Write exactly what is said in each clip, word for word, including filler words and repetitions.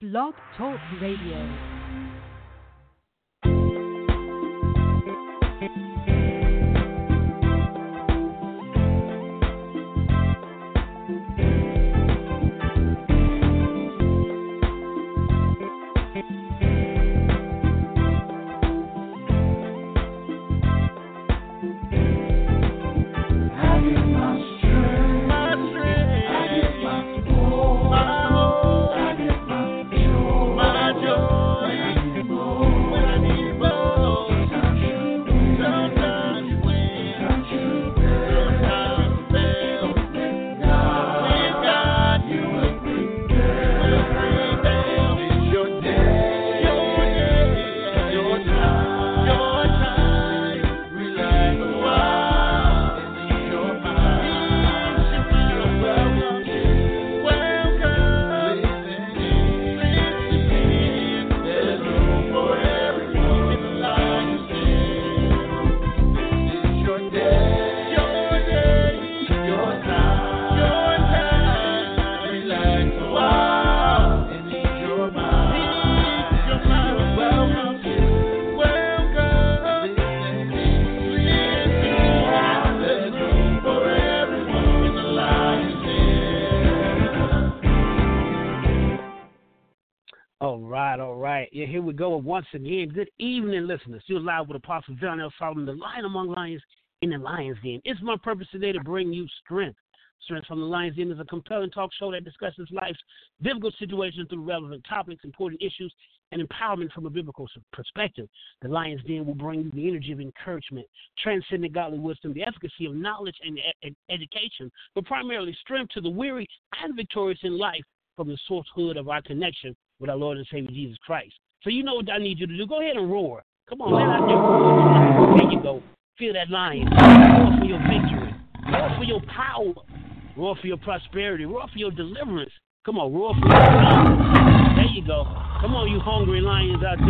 Blog Talk Radio. Here we go once again. Good evening, listeners. You're live with Apostle John L. Solomon, the lion among lions in the lion's den. It's my purpose today to bring you strength. Strength from the Lion's Den is a compelling talk show that discusses life's difficult situations through relevant topics, important issues, and empowerment from a biblical perspective. The Lion's Den will bring you the energy of encouragement, transcendent godly wisdom, the efficacy of knowledge and ed- education, but primarily strength to the weary and victorious in life from the sourcehood of our connection with our Lord and Savior Jesus Christ. So you know what I need you to do. Go ahead and roar. Come on, let out your voice. There you go. Feel that lion. Roar for your victory. Roar for your power. Roar for your prosperity. Roar for your deliverance. Come on, roar for your power. There you go. Come on, you hungry lions out there.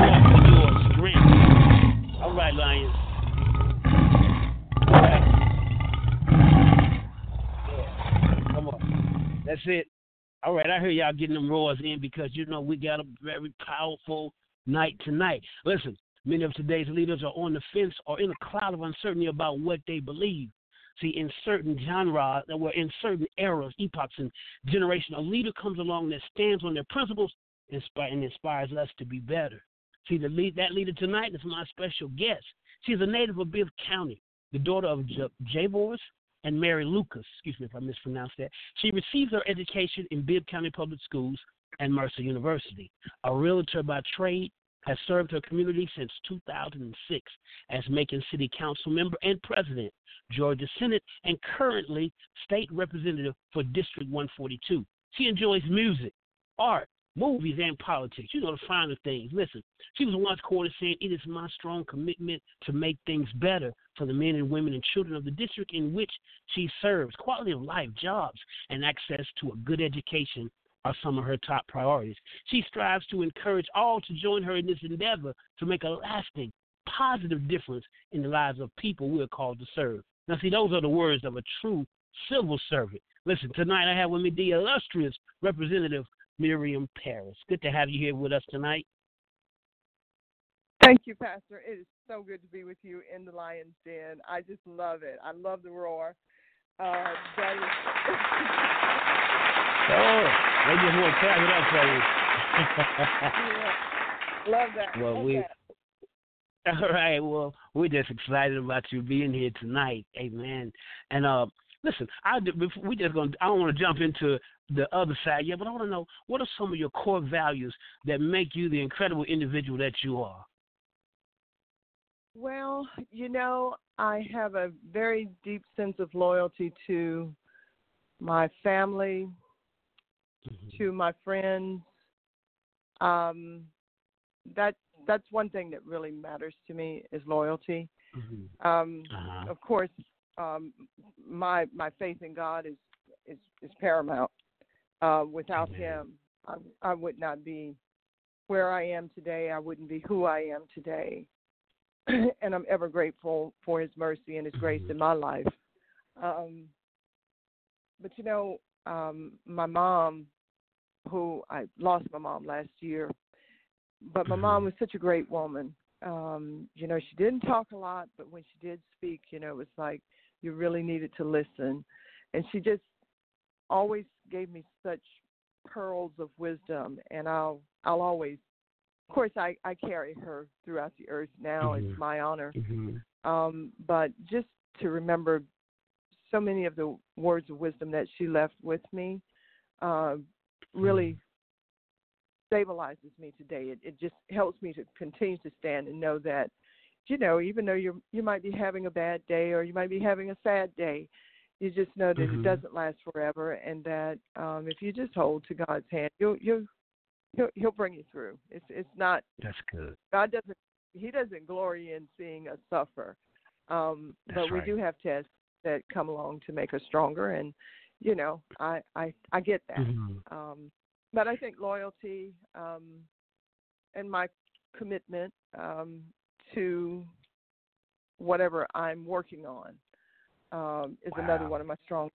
Roar for your strength. All right, lions. All right. Yeah. Come on. That's it. All right, I hear y'all getting them roars in because, you know, we got a very powerful night tonight. Listen, many of today's leaders are on the fence or in a cloud of uncertainty about what they believe. See, in certain genres, or in certain eras, epochs, and generation, a leader comes along that stands on their principles and inspires us to be better. See, the lead, that leader tonight is my special guest. She's a native of Bibb County, the daughter of Javoris and Mary Lucas, excuse me if I mispronounced that. She received her education in Bibb County Public Schools and Mercer University. A realtor by trade, has served her community since two thousand six as Macon City Council member and president, Georgia Senate, and currently state representative for District one forty-two. She enjoys music, art, movies, and politics. You know, the finer things. Listen, she was once quoted saying, "It is my strong commitment to make things better for the men and women and children of the district in which she serves. Quality of life, jobs, and access to a good education are some of her top priorities. She strives to encourage all to join her in this endeavor to make a lasting, positive difference in the lives of people we are called to serve." Now, see, those are the words of a true civil servant. Listen, tonight I have with me the illustrious representative, Miriam Paris. Good to have you here with us tonight. Thank you, Pastor. It is so good to be with you in the Lion's Den. I just love it. I love the roar. Uh, that is... oh, they just want to clap it up for you. Yeah. Love that. Well, love we. That. All right. Well, we're just excited about you being here tonight. Amen. And uh, listen, I we just gonna. I don't want to jump into the other side yet, but I want to know, what are some of your core values that make you the incredible individual that you are? Well, you know, I have a very deep sense of loyalty to my family, mm-hmm. to my friends. Um, that that's one thing that really matters to me is loyalty. Mm-hmm. Um, uh-huh. Of course, um, my my faith in God is is, is paramount. Uh, without him, I, I would not be where I am today. I wouldn't be who I am today. And I'm ever grateful for his mercy and his grace in my life. Um, but, you know, um, my mom, who I lost my mom last year. But my mom was such a great woman. Um, you know, she didn't talk a lot, but when she did speak, you know, it was like you really needed to listen. And she just always gave me such pearls of wisdom, and I'll I'll always, of course, I, I carry her throughout the earth now. Mm-hmm. It's my honor. Mm-hmm. Um, but just to remember so many of the words of wisdom that she left with me uh, really stabilizes me today. It, it just helps me to continue to stand and know that, you know, even though you you might be having a bad day or you might be having a sad day, you just know that mm-hmm. it doesn't last forever, and that um, if you just hold to God's hand, you'll you'll He'll, he'll bring you through. It's it's not. That's good. God doesn't. He doesn't glory in seeing us suffer, um, but we right. do have tests that come along to make us stronger. And you know, I I, I get that. Mm-hmm. Um, but I think loyalty um, and my commitment um, to whatever I'm working on um, is wow. another one of my strong.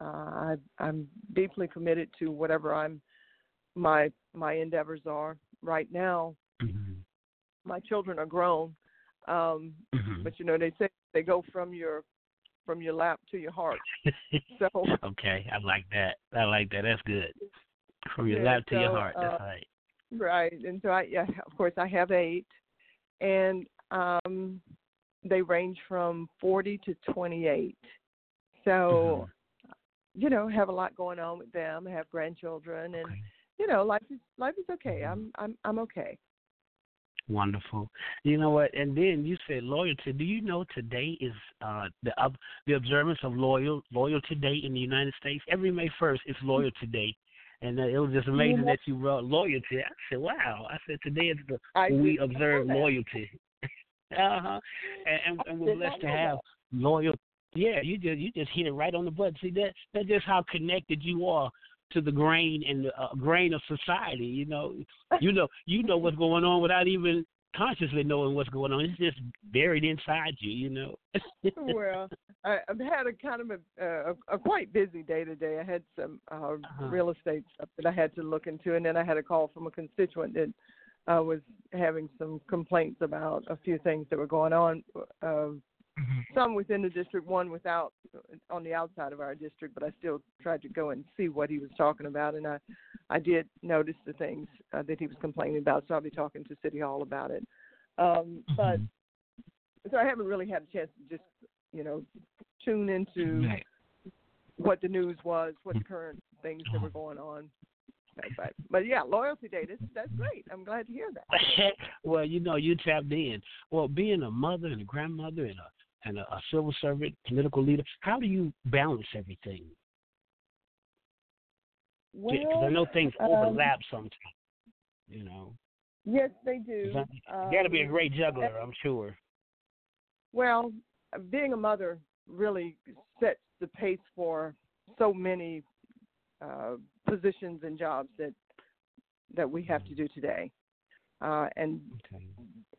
Uh, I, I'm deeply committed to whatever I'm. My my endeavors are right now. Mm-hmm. My children are grown, um, mm-hmm. but you know they say they go from your from your lap to your heart. So okay, I like that. I like that. That's good. From your yeah, lap to so, your heart. That's uh, right. Right, and so I yeah, of course I have eight, and um, they range from forty to twenty-eight. So mm-hmm. you know, have a lot going on with them. Have grandchildren and. Okay. You know, life is life is okay. I'm I'm I'm okay. Wonderful. You know what? And then you said loyalty. Do you know today is uh, the uh, the observance of loyal Loyalty Day in the United States? Every May first is Loyalty Day, and uh, it was just amazing yeah. that you wrote loyalty. I said, wow. I said today is the I we observe loyalty. uh huh. And, and, and we're blessed to have that. Loyal. Yeah, you just you just hit it right on the button. See that that's just how connected you are. To the grain and the uh, grain of society, you know, you know, you know what's going on without even consciously knowing what's going on. It's just buried inside you, you know. Well, I, I've had a kind of a, uh, a quite busy day today. I had some uh, uh-huh. real estate stuff that I had to look into, and then I had a call from a constituent that uh, was having some complaints about a few things that were going on. Uh, Mm-hmm. Some within the district, one without on the outside of our district, but I still tried to go and see what he was talking about, and I, I did notice the things uh, that he was complaining about, so I'll be talking to City Hall about it. Um, mm-hmm. But so I haven't really had a chance to just, you know, tune into right. what the news was, what the current things that were going on. But, but yeah, Loyalty Day, this, that's great. I'm glad to hear that. Well, you know, you tapped in. Well, being a mother and a grandmother and a and a, a civil servant, political leader, how do you balance everything? Well, because yeah, I know things overlap um, sometimes, you know. Yes, they do. Um, Got to be a great juggler, uh, I'm sure. Well, being a mother really sets the pace for so many uh, positions and jobs that that we have to do today. Uh, and okay.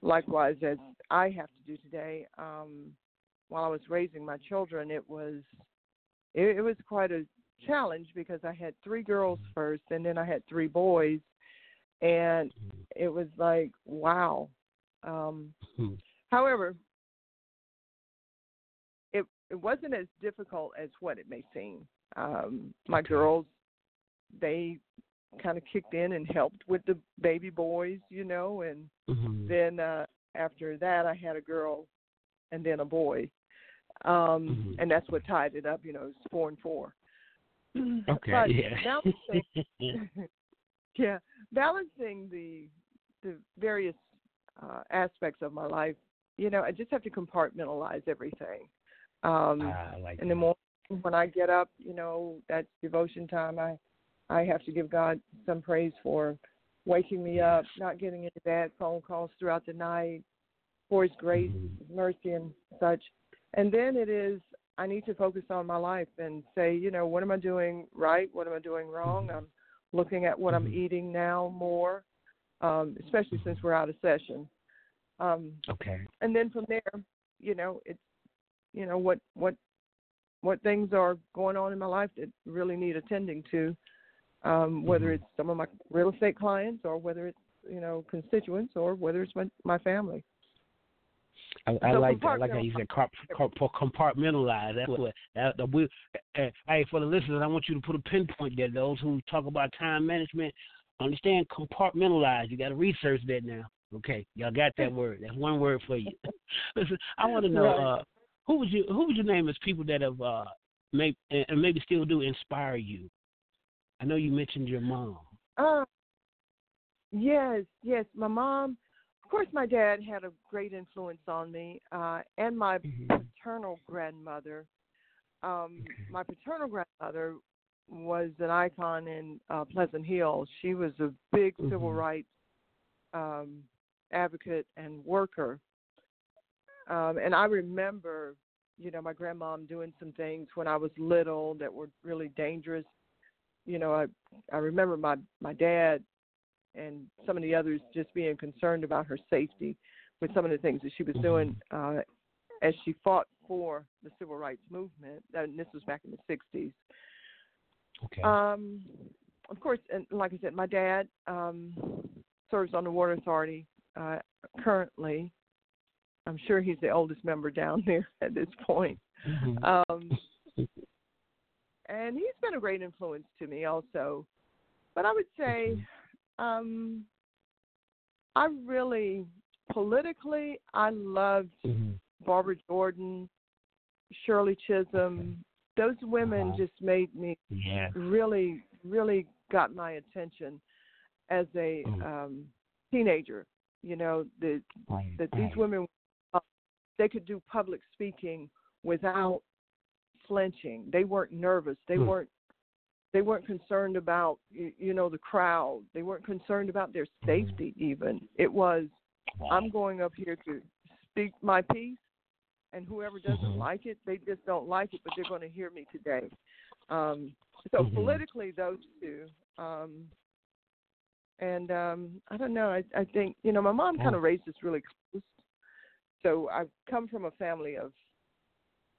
likewise, as I have to do today, um, while I was raising my children, it was it, it was quite a challenge because I had three girls first, and then I had three boys, and it was like, wow. Um, however, it it wasn't as difficult as what it may seem. Um, my okay. girls, they kind of kicked in and helped with the baby boys, you know, and mm-hmm. then uh, after that I had a girl and then a boy. Um, mm-hmm. And that's what tied it up, you know, it was four and four. Okay, but yeah. Balancing, yeah, balancing the, the various uh, aspects of my life, you know, I just have to compartmentalize everything. Um, I like in the morning when I get up, you know, that's devotion time. I I have to give God some praise for waking me up, not getting any bad phone calls throughout the night, for His grace, mm-hmm. mercy, and such. And then it is, I need to focus on my life and say, you know, what am I doing right? What am I doing wrong? I'm looking at what mm-hmm. I'm eating now more, um, especially since we're out of session. Um, okay. And then from there, you know, it's, you know, what, what, what things are going on in my life that really need attending to. um, whether it's some of my real estate clients or whether it's, you know, constituents or whether it's my, my family. I, I so like that. I like how you said compartmentalize. That's what. That, that we, uh, hey, for the listeners, I want you to put a pinpoint there. Those who talk about time management, understand compartmentalize. You got to research that now. Okay, y'all got that word. That's one word for you. Listen, I want to know uh, who would you who would you name as people that have uh, made and maybe still do inspire you. I know you mentioned your mom. Uh, yes, yes, my mom. Of course, my dad had a great influence on me, uh, and my mm-hmm. paternal grandmother. Um, my paternal grandmother was an icon in uh, Pleasant Hill. She was a big mm-hmm. civil rights um, advocate and worker. Um, and I remember, you know, my grandmom doing some things when I was little that were really dangerous. You know, I I remember my, my dad and some of the others just being concerned about her safety with some of the things that she was doing uh, as she fought for the civil rights movement. And this was back in the sixties. Okay. Um, of course, and like I said, my dad um, serves on the Water Authority uh, currently. I'm sure he's the oldest member down there at this point. Mm-hmm. Um, and he's been a great influence to me also. But I would say... Um, I really, politically, I loved mm-hmm. Barbara Jordan, Shirley Chisholm. Those women uh-huh. just made me yeah. really, really got my attention as a um, teenager. You know, the, that these women, they could do public speaking without flinching. They weren't nervous. They mm. weren't. They weren't concerned about, you know, the crowd. They weren't concerned about their safety even. It was, I'm going up here to speak my piece, and whoever doesn't like it, they just don't like it, but they're going to hear me today. Um, so politically, those two. Um, and um, I don't know. I, I think, you know, my mom kind of raised us really close. So I come from a family of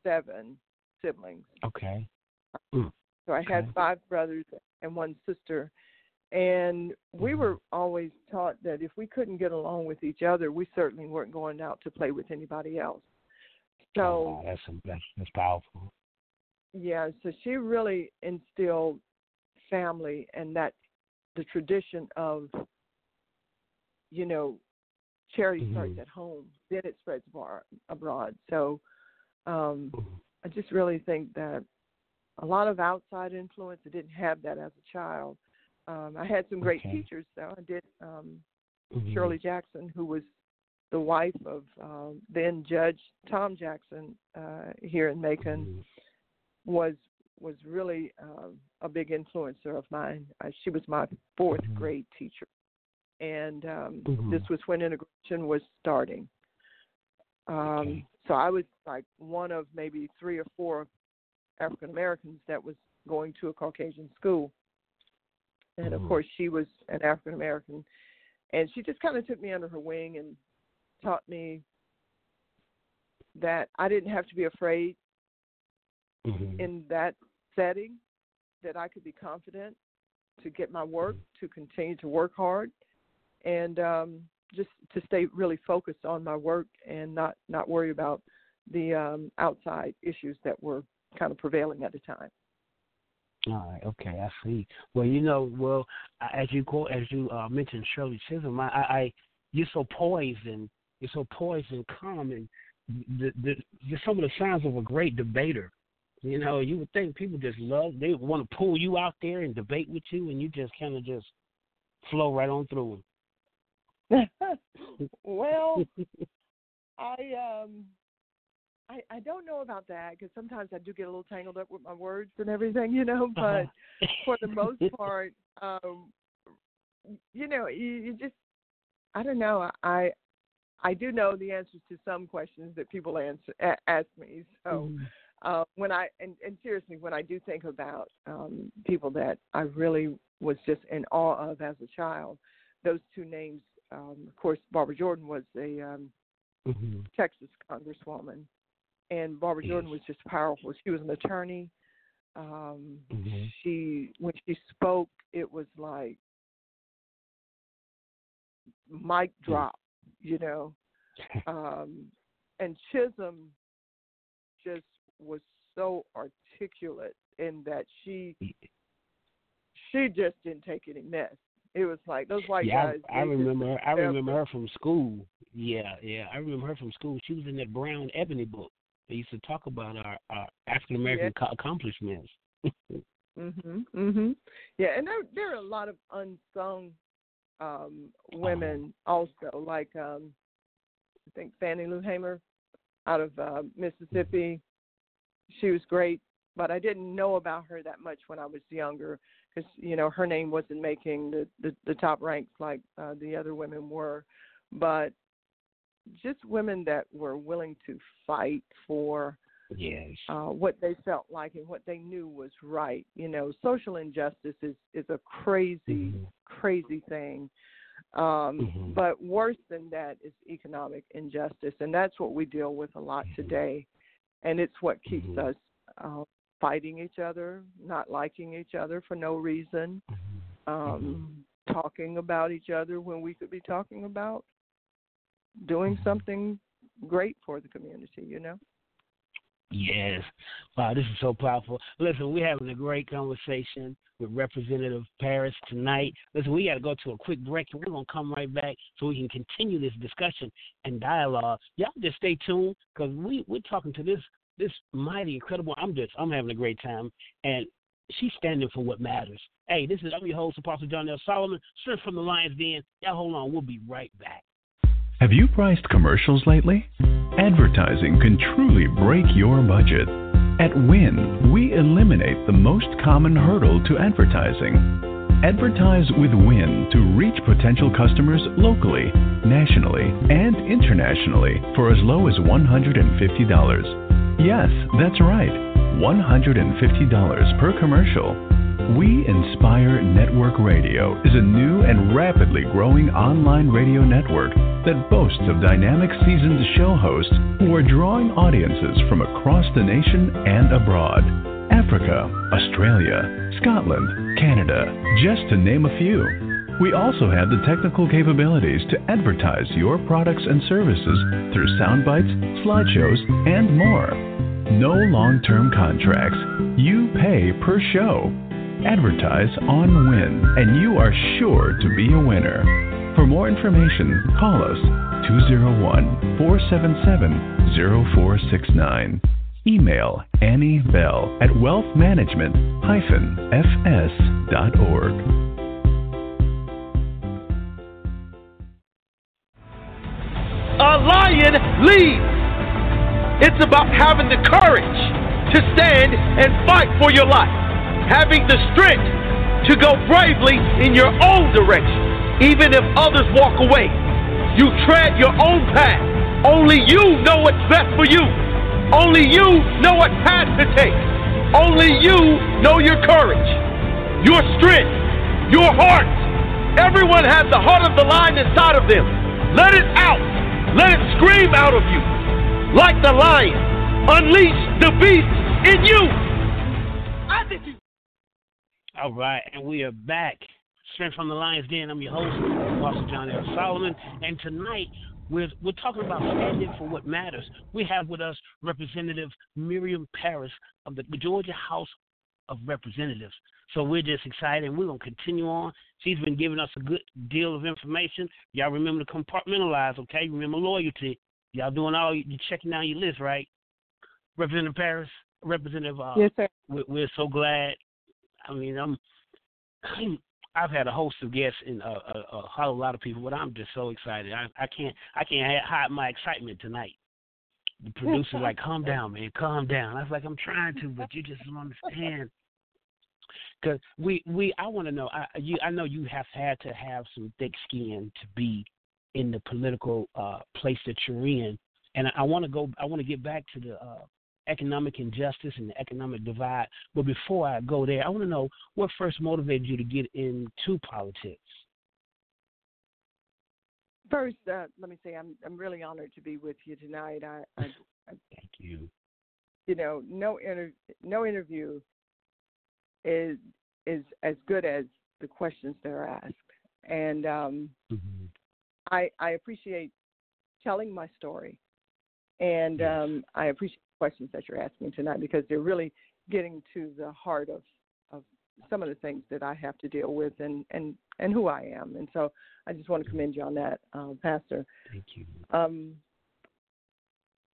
seven siblings. Okay. Mm. So I had five brothers and one sister, and we were always taught that if we couldn't get along with each other, we certainly weren't going out to play with anybody else. So oh, that's, that's that's powerful. Yeah, so she really instilled family and that the tradition of, you know, charity mm-hmm. starts at home, then it spreads bar, abroad. So um, I just really think that a lot of outside influence. I didn't have that as a child. Um, I had some great okay. teachers, though. I did um, mm-hmm. Shirley Jackson, who was the wife of uh, then Judge Tom Jackson uh, here in Macon, mm-hmm. was was really uh, a big influencer of mine. Uh, she was my fourth mm-hmm. grade teacher, and um, mm-hmm. this was when integration was starting. Um, okay. So I was like one of maybe three or four African Americans that was going to a Caucasian school. And of course she was an African American, and she just kind of took me under her wing and taught me that I didn't have to be afraid mm-hmm. in that setting, that I could be confident to get my work, to continue to work hard, and um, just to stay really focused on my work and not, not worry about the um, outside issues that were kind of prevailing at the time. All right, okay, I see. Well, you know, well, as you quote, as you uh, mentioned Shirley Chisholm, I, I, you're so poised and you're so poised and calm, and the, the, the, some of the signs of a great debater. You know, you would think people just love, they want to pull you out there and debate with you, and you just kind of just flow right on through them. Well, I um. I, I don't know about that, because sometimes I do get a little tangled up with my words and everything, you know, but uh-huh. for the most part, um, you know, you, you just, I don't know. I I do know the answers to some questions that people answer, a- ask me. So mm. uh, when I, and, and seriously, when I do think about um, people that I really was just in awe of as a child, those two names, um, of course, Barbara Jordan was a um, mm-hmm. Texas congresswoman. And Barbara Jordan was just powerful. She was an attorney. Um, mm-hmm. She, when she spoke, it was like mic drop, you know. Um, and Chisholm just was so articulate in that she she just didn't take any mess. It was like those white yeah, guys. I, I remember. Her, I remember her from school. Yeah, yeah. I remember her from school. She was in that Brown Ebony book. They used to talk about our, our African American yeah. co- accomplishments. mhm, mhm. Yeah, and there there are a lot of unsung um, women oh. also, like um, I think Fannie Lou Hamer out of uh, Mississippi. She was great, but I didn't know about her that much when I was younger because you know her name wasn't making the the, the top ranks like uh, the other women were, but. Just women that were willing to fight for yes. uh, what they felt like and what they knew was right. You know, social injustice is, is a crazy, mm-hmm. crazy thing. Um, mm-hmm. But worse than that is economic injustice, and that's what we deal with a lot mm-hmm. today. And it's what keeps mm-hmm. us uh, fighting each other, not liking each other for no reason, mm-hmm. Um, mm-hmm. talking about each other when we could be talking about doing something great for the community, you know? Yes. Wow, this is so powerful. Listen, we're having a great conversation with Representative Paris tonight. Listen, we got to go to a quick break, and we're going to come right back so we can continue this discussion and dialogue. Y'all just stay tuned because we, we're talking to this this mighty, incredible, I'm just, I'm having a great time, and she's standing for what matters. Hey, this is, I'm your host, Apostle John L. Solomon, Strength from the Lion's Den. Y'all hold on. We'll be right back. Have you priced commercials lately? Advertising can truly break your budget. At Wynn, we eliminate the most common hurdle to advertising. Advertise with Wynn to reach potential customers locally, nationally, and internationally for as low as one hundred fifty dollars. Yes, that's right, one hundred fifty dollars per commercial. We Inspire Network Radio is a new and rapidly growing online radio network that boasts of dynamic seasoned show hosts who are drawing audiences from across the nation and abroad. Africa, Australia, Scotland, Canada, just to name a few. We also have the technical capabilities to advertise your products and services through soundbites, slideshows, and more. No long-term contracts. You pay per show. Advertise on Win, and you are sure to be a winner. For more information, call us two oh one, four seven seven, oh four six nine. Email Annie Bell at wealthmanagement dash f s dot org. A lion leads. It's about having the courage to stand and fight for your life. Having the strength to go bravely in your own direction, even if others walk away. You tread your own path. Only you know what's best for you. Only you know what path to take. Only you know your courage, your strength, your heart. Everyone has the heart of the lion inside of them. Let it out. Let it scream out of you. Like the lion, unleash the beast in you. I think you. All right, and we are back. Strength from the Lion's Den. I'm your host, Apostle John L. Solomon, and tonight we're we're talking about standing for what matters. We have with us Representative Miriam Paris of the Georgia House of Representatives. So we're just excited, and we're going to continue on. She's been giving us a good deal of information. Y'all remember to compartmentalize, okay? Remember loyalty. Y'all doing all, you're checking down your list, right? Representative Paris, Representative, uh, yes, sir. We're, we're so glad. I mean, I'm, I've had a host of guests and a, a, a whole lot of people, but I'm just so excited. I, I can't I can't hide my excitement tonight. The producer's like, calm down, man, calm down. I was like, I'm trying to, but you just don't understand. Because we, we, I want to know, I, you, I know you have had to have some thick skin to be in the political uh, place that you're in. And I, I want to go, I want to get back to the uh, economic injustice and the economic divide. But before I go there, I want to know what first motivated you to get into politics. First, uh, let me say I'm I'm really honored to be with you tonight. I, I, I thank you. You know, no inter- no interview is is as good as the questions that are asked. And um, mm-hmm. I, I appreciate telling my story, and yes. um, I appreciate the questions that you're asking tonight, because they're really getting to the heart of, of some of the things that I have to deal with and, and, and who I am. And so I just want to commend you on that, uh, Pastor. Thank you. Um,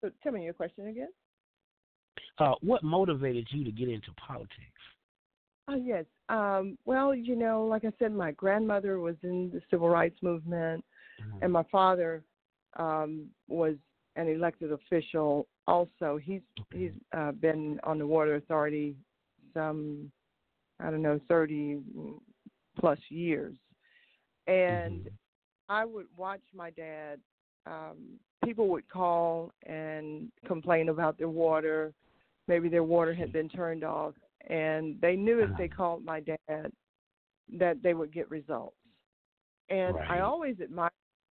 so tell me your question again. Uh, what motivated you to get into politics? Oh, yes. Um, well, you know, like I said, my grandmother was in the civil rights movement, mm-hmm. and my father um, was an elected official also. He's okay. he's uh, been on the Water Authority some, I don't know, thirty-plus years. And mm-hmm. I would watch my dad. Um, people would call and complain about their water. Maybe their water had been turned off. And they knew if they called my dad that they would get results. And right. I always admired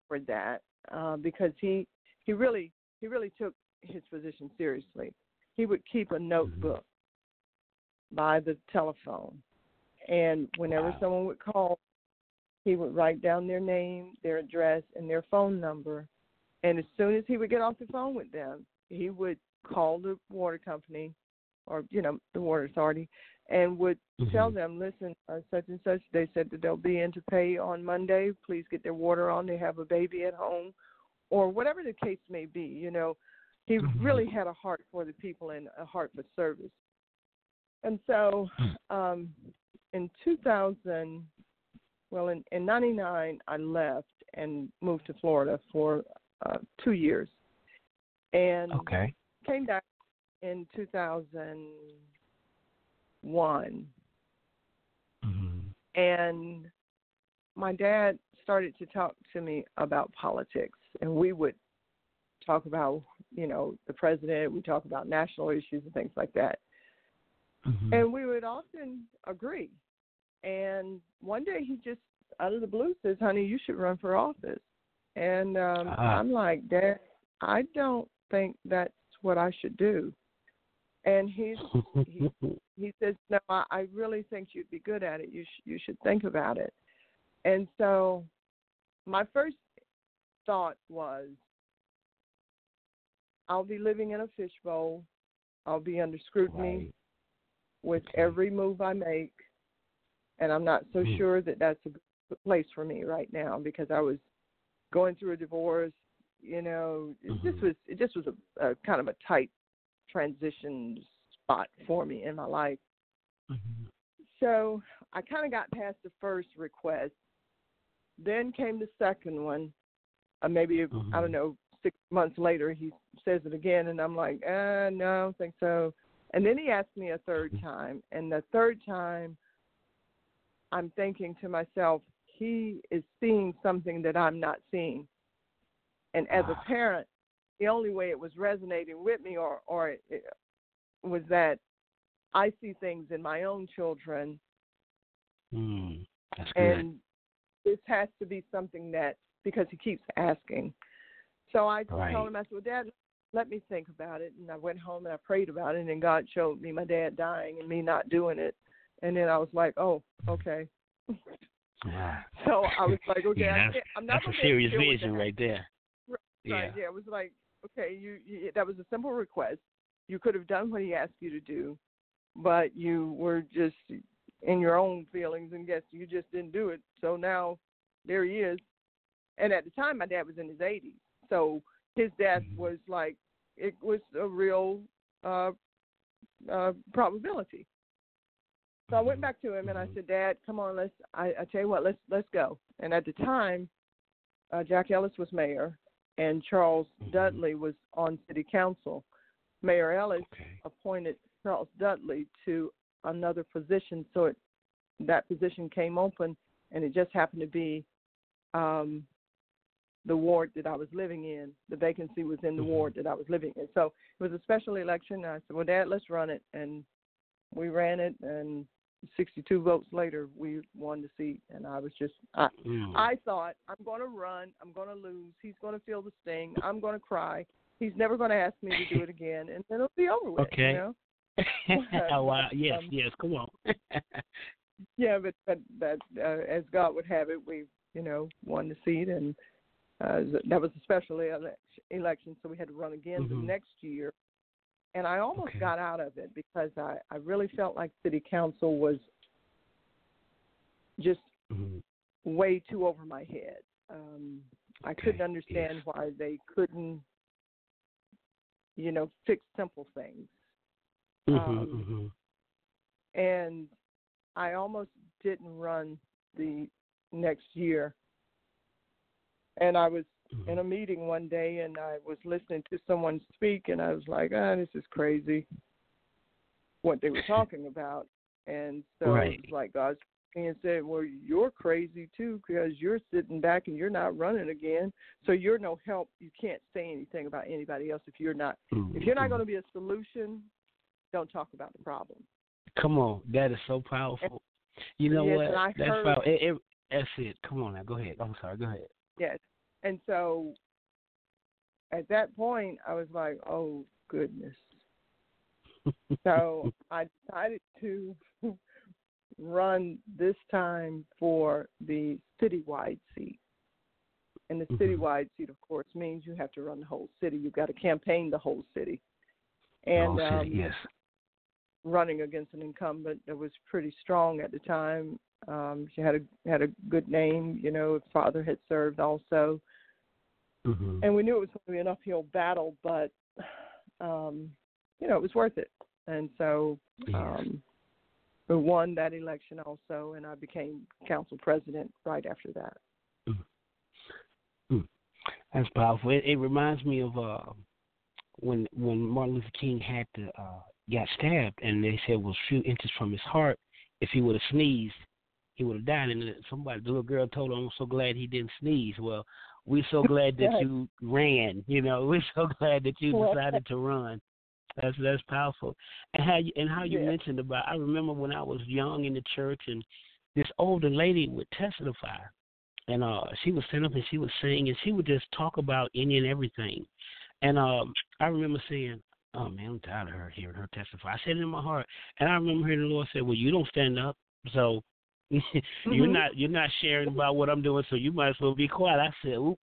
for that uh, because he he really he really took his position seriously. He would keep a notebook mm-hmm. by the telephone. And whenever wow. someone would call, he would write down their name, their address, and their phone number. And as soon as he would get off the phone with them, he would call the water company or, you know, the Water Authority, and would mm-hmm. tell them, listen, uh, such and such, they said that they'll be in to pay on Monday. Please get their water on. They have a baby at home, or whatever the case may be. You know, he really had a heart for the people and a heart for service. And so um, in two thousand, well, in, in ninety-nine, I left and moved to Florida for uh, two years. And okay. came back in two thousand one, mm-hmm. and my dad started to talk to me about politics, and we would talk about, you know, the president. We talk about national issues and things like that, mm-hmm. and we would often agree. And one day he just, out of the blue, says, honey, you should run for office. And um, uh-huh. I'm like, Dad, I don't think that's what I should do. And he's, he he says, no, I, I really think you'd be good at it. You, sh- you should think about it. And so my first thought was, I'll be living in a fishbowl. I'll be under scrutiny right. with okay. every move I make. And I'm not so mm. sure that that's a good place for me right now, because I was going through a divorce. You know, mm-hmm. this was it just was a, a kind of a tight transition spot for me in my life. Mm-hmm. So I kind of got past the first request. Then came the second one. Uh, maybe, mm-hmm. I don't know, six months later, he says it again, and I'm like, uh, no, I don't think so. And then he asked me a third time. And the third time, I'm thinking to myself, he is seeing something that I'm not seeing. And as a parent, the only way it was resonating with me or, or it, it was that I see things in my own children. Mm, that's good. And this has to be something that, because he keeps asking. So I right. told him, I said, well, Dad, let me think about it. And I went home and I prayed about it. And God showed me my dad dying and me not doing it. And then I was like, oh, okay. Yeah. So I was like, okay, yeah, that's, I'm not that's a serious vision right there. Right. Yeah. yeah, it was like, okay, you, you that was a simple request. You could have done what he asked you to do, but you were just in your own feelings, and guess you just didn't do it. So now there he is. And at the time, my dad was in his eighties. So his death mm-hmm. was like, it was a real uh, uh, probability. So I went back to him, and I said, Dad, come on, let's, I, I tell you what, let's, let's go. And at the time, uh, Jack Ellis was mayor. And Charles mm-hmm. Dudley was on city council. Mayor Ellis okay. appointed Charles Dudley to another position, so it, that position came open, and it just happened to be um, the ward that I was living in. The vacancy was in the mm-hmm. ward that I was living in. So it was a special election, and I said, well, Dad, let's run it. And we ran it, and sixty-two votes later, we won the seat, and I was just, I, mm. I thought, I'm going to run, I'm going to lose, he's going to feel the sting, I'm going to cry, he's never going to ask me to do it again, and then it'll be over with, okay. you know? Oh, wow. Yes, um, yes, come on. Yeah, but, but, but uh, as God would have it, we, you know, won the seat, and uh, that was a special ele- election, so we had to run again mm-hmm. the next year. And I almost okay. got out of it because I, I really felt like city council was just mm-hmm. way too over my head. Um, I okay. couldn't understand yes. why they couldn't, you know, fix simple things. Mm-hmm, um, mm-hmm. And I almost didn't run the next year. And I was mm-hmm. in a meeting one day, and I was listening to someone speak, and I was like, ah, this is crazy what they were talking about. And so right. it was like God's and said, well, you're crazy too, because you're sitting back and you're not running again, so you're no help. You can't say anything about anybody else if you're not mm-hmm. if you're not going to be a solution. Don't talk about the problem. Come on, that is so powerful. And, you know yes, what? That's heard, powerful. It, it, that's it. Come on now, go ahead. I'm sorry. Go ahead. Yes. And so, at that point, I was like, oh goodness. So I decided to run this time for the citywide seat. And the mm-hmm. citywide seat, of course, means you have to run the whole city. You've got to campaign the whole city. And oh, um, yes. running against an incumbent that was pretty strong at the time. Um, she had a had a good name, you know, father had served also. Mm-hmm. And we knew it was going to be an uphill battle, but, um, you know, it was worth it. And so yes. um, we won that election also, and I became council president right after that. Mm-hmm. That's powerful. It, it reminds me of uh, when when Martin Luther King had to uh, got stabbed, and they said, well, a few inches from his heart, if he would have sneezed, he would have died. And somebody, the little girl told her, I'm so glad he didn't sneeze. Well, we're so glad that you ran. You know, we're so glad that you decided to run. That's that's powerful. And how you, and how you yeah. mentioned about, I remember when I was young in the church, and this older lady would testify. And uh, she would stand up and she would sing, and she would just talk about any and everything. And um, I remember saying, oh, man, I'm tired of her hearing her testify. I said it in my heart. And I remember hearing the Lord say, well, you don't stand up, so you're mm-hmm. not you're not sharing about what I'm doing, so you might as well be quiet. I said, oop.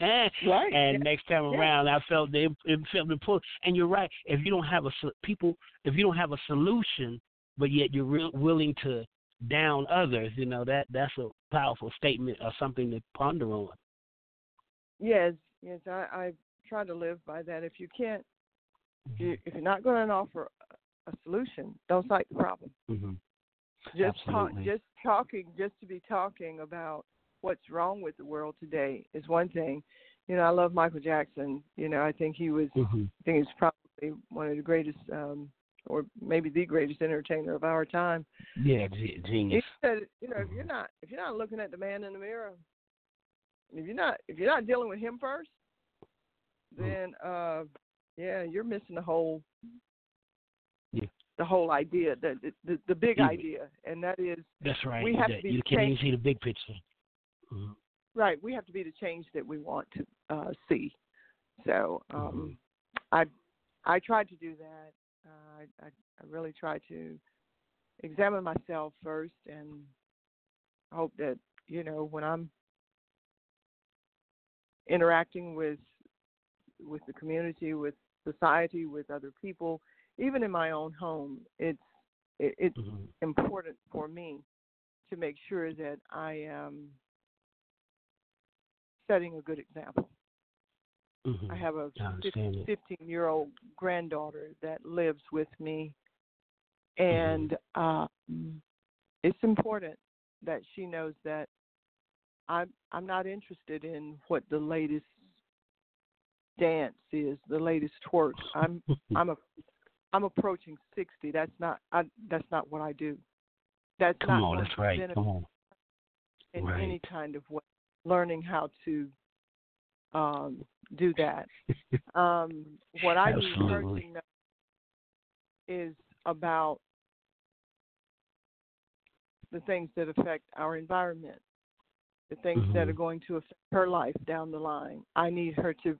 Right. And next time around, yeah. I felt the important. And you're right. If you don't have a people, if you don't have a solution, but yet you're re- willing to down others, you know that that's a powerful statement or something to ponder on. Yes, yes, I, I try to live by that. If you can't, if, you, if you're not going to offer a solution, don't cite the problem. Mm-hmm. Just talk, just talking, just to be talking about what's wrong with the world today is one thing. You know, I love Michael Jackson. You know, I think he was, mm-hmm. I think he's probably one of the greatest, um, or maybe the greatest entertainer of our time. Yeah, genius. He said, you know, mm-hmm. if you're not, if you're not looking at the man in the mirror, if you're not, if you're not dealing with him first, then, uh, yeah, you're missing the whole, yeah. the whole idea, the the, the big yeah. idea, and that is, that's right. We have that, to be you can't even see the big picture. Mm-hmm. Right, we have to be the change that we want to uh, see. So um, mm-hmm. I, I tried to do that. Uh, I, I really tried to examine myself first, and hope that you know when I'm interacting with with the community, with society, with other people, even in my own home, it's it, it's mm-hmm. important for me to make sure that I am setting a good example. Mm-hmm. I have a fifteen-year-old granddaughter that lives with me, and mm-hmm. uh, it's important that she knows that I'm, I'm not interested in what the latest dance is, the latest twerk. I'm I'm a I'm approaching sixty. That's not I, that's not what I do. That's Come not on, that's right. Come on. In right. any kind of way. Learning how to um, do that. Um, what I need her to know is about the things that affect our environment, the things mm-hmm. that are going to affect her life down the line. I need her to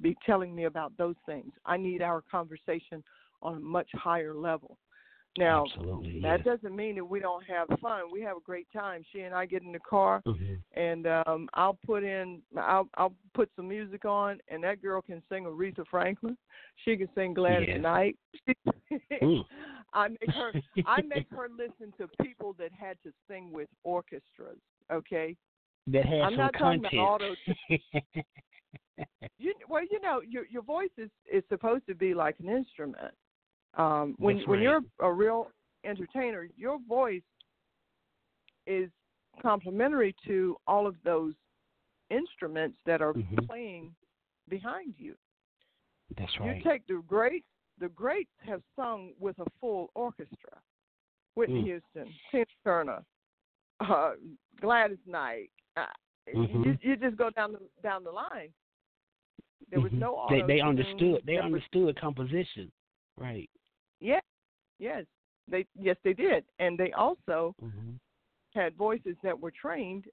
be telling me about those things. I need our conversation on a much higher level. Now, Absolutely, yeah. that doesn't mean that we don't have fun. We have a great time. She and I get in the car, mm-hmm. and um, I'll put in, I'll, I'll put some music on, and that girl can sing Aretha Franklin. She can sing Gladys yeah. Knight. mm. I make her, I make her listen to people that had to sing with orchestras. Okay, that had I'm some not content. Talking about auto- you, well, you know, your your voice is, is supposed to be like an instrument. Um, when right. when you're a real entertainer, your voice is complementary to all of those instruments that are mm-hmm. playing behind you. That's right. You take the greats. The greats have sung with a full orchestra. Whitney mm. Houston, Tina Turner, uh, Gladys Knight. Uh, mm-hmm. you, you just go down the down the line. There was mm-hmm. no auto. They, they understood. They understood was, composition. Right. Yeah. Yes. They yes they did, and they also mm-hmm. had voices that were trained,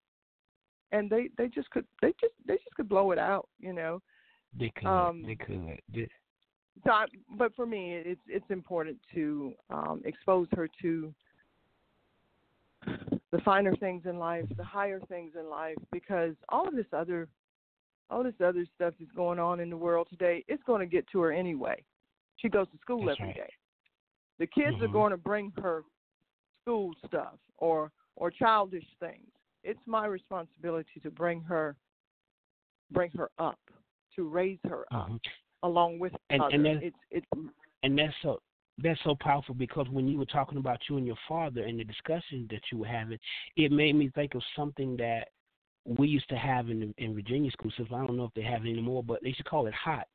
and they, they just could they just they just could blow it out, you know. They could. Um, they could. Yeah. So, I, but for me, it's it's important to um, expose her to the finer things in life, the higher things in life, because all of this other all this other stuff that's going on in the world today, it's going to get to her anyway. She goes to school That's every right. day. The kids mm-hmm. are going to bring her school stuff or or childish things. It's my responsibility to bring her bring her up, to raise her mm-hmm. up along with and, others. And that's, it's, it's, and that's so that's so powerful, because when you were talking about you and your father and the discussions that you were having, it made me think of something that we used to have in in Virginia school system. I don't know if they have it anymore, but they used to call it HOT.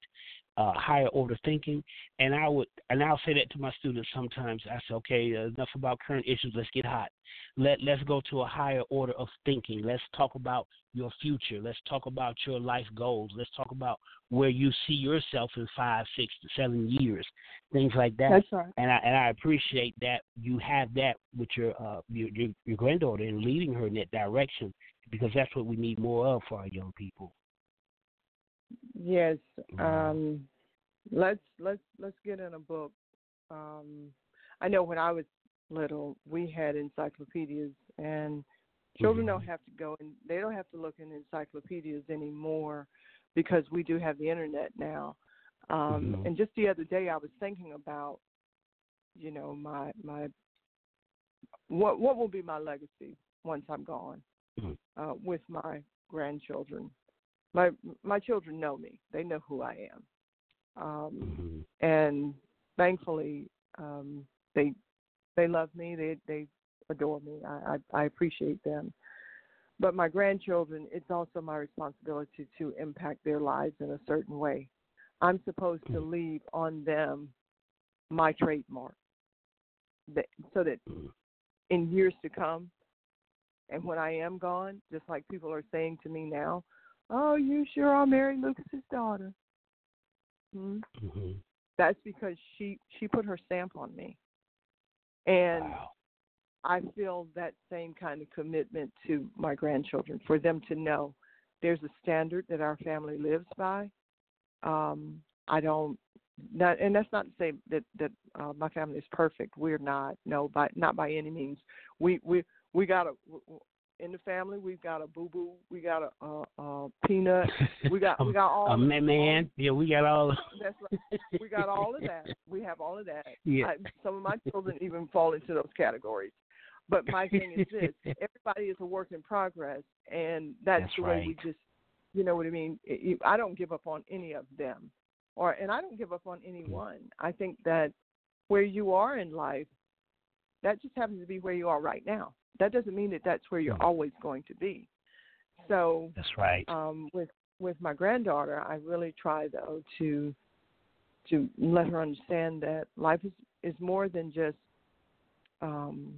Uh, higher order thinking, and I would, and I'll say that to my students sometimes. I say, okay, uh, enough about current issues. Let's get hot. Let let's go to a higher order of thinking. Let's talk about your future. Let's talk about your life goals. Let's talk about where you see yourself in five, six, seven years, things like that. That's right. And I and I appreciate that you have that with your uh your your, your granddaughter and leading her in that direction, because that's what we need more of for our young people. Yes, um, let's let's let's get in a book. Um, I know when I was little, we had encyclopedias, and children mm-hmm. don't have to go and they don't have to look in encyclopedias anymore, because we do have the internet now. Um, mm-hmm. And just the other day, I was thinking about, you know, my my what what will be my legacy once I'm gone mm-hmm. uh, with my grandchildren. My my children know me. They know who I am. Um, mm-hmm. And thankfully, um, they they love me. They they adore me. I, I, I appreciate them. But my grandchildren, it's also my responsibility to impact their lives in a certain way. I'm supposed mm-hmm. to leave on them my trademark, that, so that mm-hmm. in years to come, and when I am gone, just like people are saying to me now, "Oh, you sure are Mary Lucas's daughter." Hmm? Mm-hmm. That's because she, she put her stamp on me. And wow. I feel that same kind of commitment to my grandchildren, for them to know there's a standard that our family lives by. Um, I don't, not, and that's not to say that, that uh, my family is perfect. We're not, no, by, not by any means. We, we, we got to... In the family, we've got a Boo Boo, we got a, a, a Peanut, we got we got all a man, man. Yeah, we got all. That's right. We got all of that. We have all of that. Yeah. I, some of my children even fall into those categories. But my thing is this: everybody is a work in progress, and that's, that's the way right. we just, you know what I mean. I don't give up on any of them, or and I don't give up on anyone. I think that where you are in life, that just happens to be where you are right now. That doesn't mean that that's where you're always going to be. So that's right. Um, with with my granddaughter, I really try though to to let her understand that life is, is more than just um,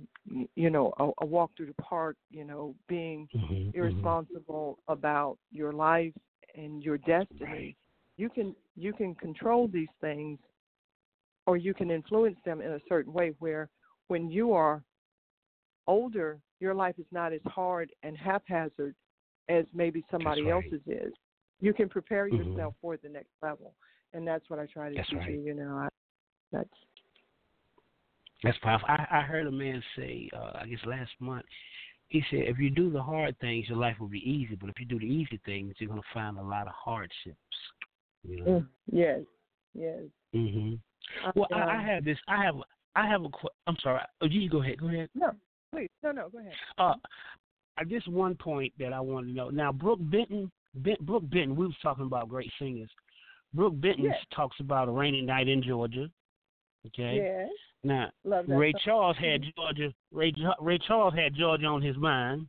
you know a, a walk through the park. You know, being mm-hmm, irresponsible mm-hmm. about your life and your destiny. Right. You can you can control these things, or you can influence them in a certain way where when you are older, your life is not as hard and haphazard as maybe somebody right. else's is. You can prepare yourself mm-hmm. for the next level, and that's what I try to that's teach right. you. You know, I, that's That's powerful. I, I heard a man say, uh, I guess last month, he said, if you do the hard things, your life will be easy. But if you do the easy things, you're going to find a lot of hardships. You know? mm, yes, yes. Mm-hmm. Um, well, I, I have this. I have. I have a. I'm sorry. Oh, you go ahead. Go ahead. No, please. No, no. Go ahead. Uh, just one point that I want to know. Now, Brooke Benton. Bent, Brooke Benton. We was talking about great singers. Brooke Benton yes. talks about A Rainy Night in Georgia. Okay. Yes. Now, Ray song. Charles had Georgia. Ray, Ray Charles had Georgia on his mind.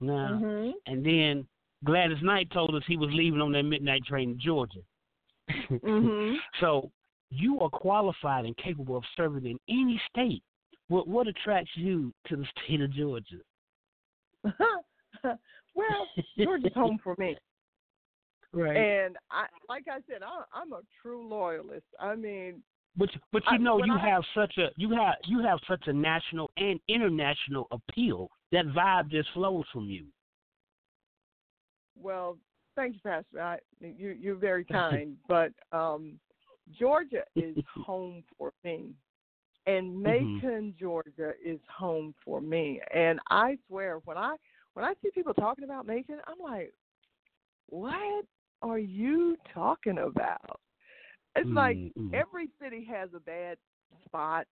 Now, mm-hmm. and then Gladys Knight told us he was leaving on that midnight train to Georgia. Mm-hmm. So you are qualified and capable of serving in any state. What what attracts you to the state of Georgia? Well, Georgia's home for me. Right. And I, like I said, I, I'm a true loyalist. I mean, but but you I, know you I, have such a you have you have such a national and international appeal. That vibe just flows from you. Well, thank you, Pastor. I, you you're very kind, but um, Georgia is home for me, and Macon, mm-hmm. Georgia, is home for me. And I swear, when I when I see people talking about Macon, I'm like, what are you talking about? It's mm-hmm. like every city has a bad spot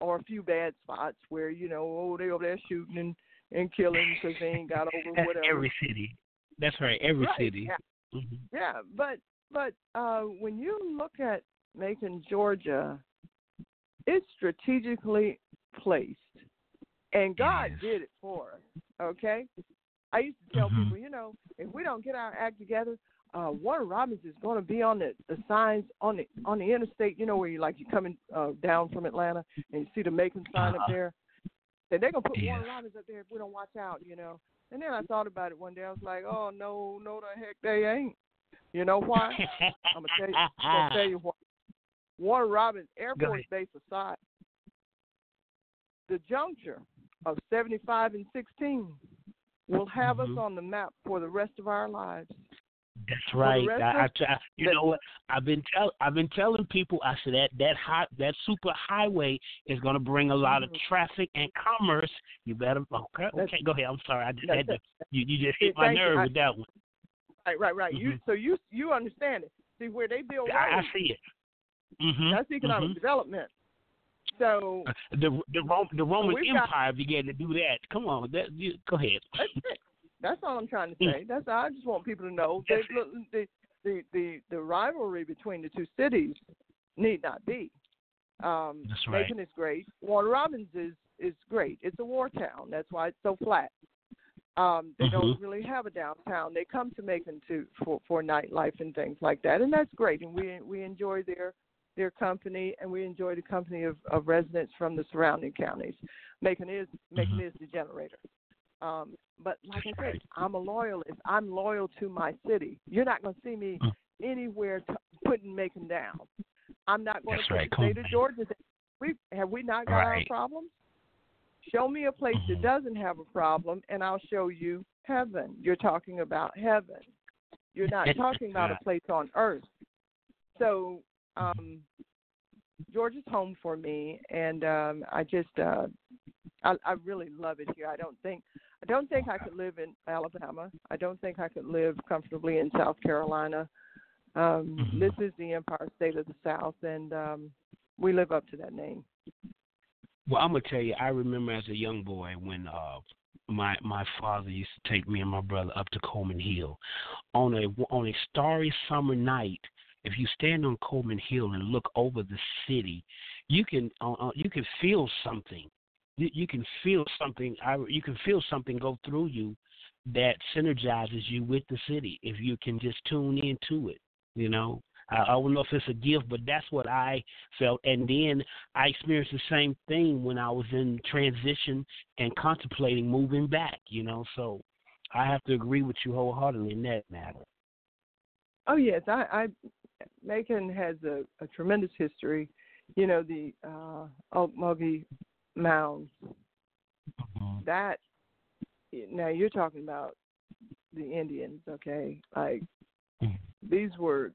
or a few bad spots where, you know, oh, they over there shooting and, and killing because they ain't got over That's whatever. Every city. That's right, every right. city. Yeah, mm-hmm. yeah. but but uh, when you look at Macon, Georgia, it's strategically placed, and God yes. did it for us, okay? I used to tell mm-hmm. people, you know, if we don't get our act together, uh, Warner Robins is going to be on the, the signs on the on the interstate, you know, where you like you're coming uh, down from Atlanta and you see the Macon sign uh-huh. up there. And they're going to put yeah. Warner Robins up there if we don't watch out, you know. And then I thought about it one day. I was like, oh, no, no, the heck they ain't. You know why? I'm going to tell you why. Warner Robins Air Force Base aside, the juncture of seventy-five and sixteen will have mm-hmm. us on the map for the rest of our lives. That's right. I, I, you know what? I've been tell, I've been telling people. I said that that hot that super highway is going to bring a lot of traffic and commerce. You better okay. Okay, go ahead. I'm sorry. I just had to. You, you just hit my nerve I, with that one. Right, right, right. Mm-hmm. You so you you understand it. See where they build. I, I see it. Mm-hmm. That's economic mm-hmm. development. So uh, the the, Rome, the Roman so Empire got, began to do that. Come on, that you, go ahead. That's it. That's all I'm trying to say. That's all. I just want people to know that the, the the the rivalry between the two cities need not be. Um, That's right. Macon is great. Warner Robins is, is great. It's a war town. That's why it's so flat. Um, they mm-hmm. don't really have a downtown. They come to Macon to for, for nightlife and things like that, and that's great. And we we enjoy their their company, and we enjoy the company of, of residents from the surrounding counties. Macon is Macon mm-hmm. is the generator. Um, but like I said, I'm a loyalist. I'm loyal to my city. You're not going to see me anywhere t- putting Macon down. I'm not going That's to right. put the state of Georgia down. We, have we not got right. our problems? Show me a place mm-hmm. that doesn't have a problem, and I'll show you heaven. You're talking about heaven. You're not talking about a place on earth. So um, Georgia's home for me, and um, I just uh, I, I really love it here. I don't think – I don't think I could live in Alabama. I don't think I could live comfortably in South Carolina. Um, mm-hmm. This is the Empire State of the South, and um, we live up to that name. Well, I'm going to tell you, I remember as a young boy when uh, my my father used to take me and my brother up to Coleman Hill. On a, on a starry summer night, if you stand on Coleman Hill and look over the city, you can uh, you can feel something. You, you can feel something. I, you can feel something go through you that synergizes you with the city if you can just tune into it. You know, I, I don't know if it's a gift, but that's what I felt. And then I experienced the same thing when I was in transition and contemplating moving back. You know, so I have to agree with you wholeheartedly in that matter. Oh yes, I, I Macon has a, a tremendous history. You know, the uh, Ocmulgee Mounds. Mm-hmm. That now you're talking about the Indians, okay? Like mm-hmm. these were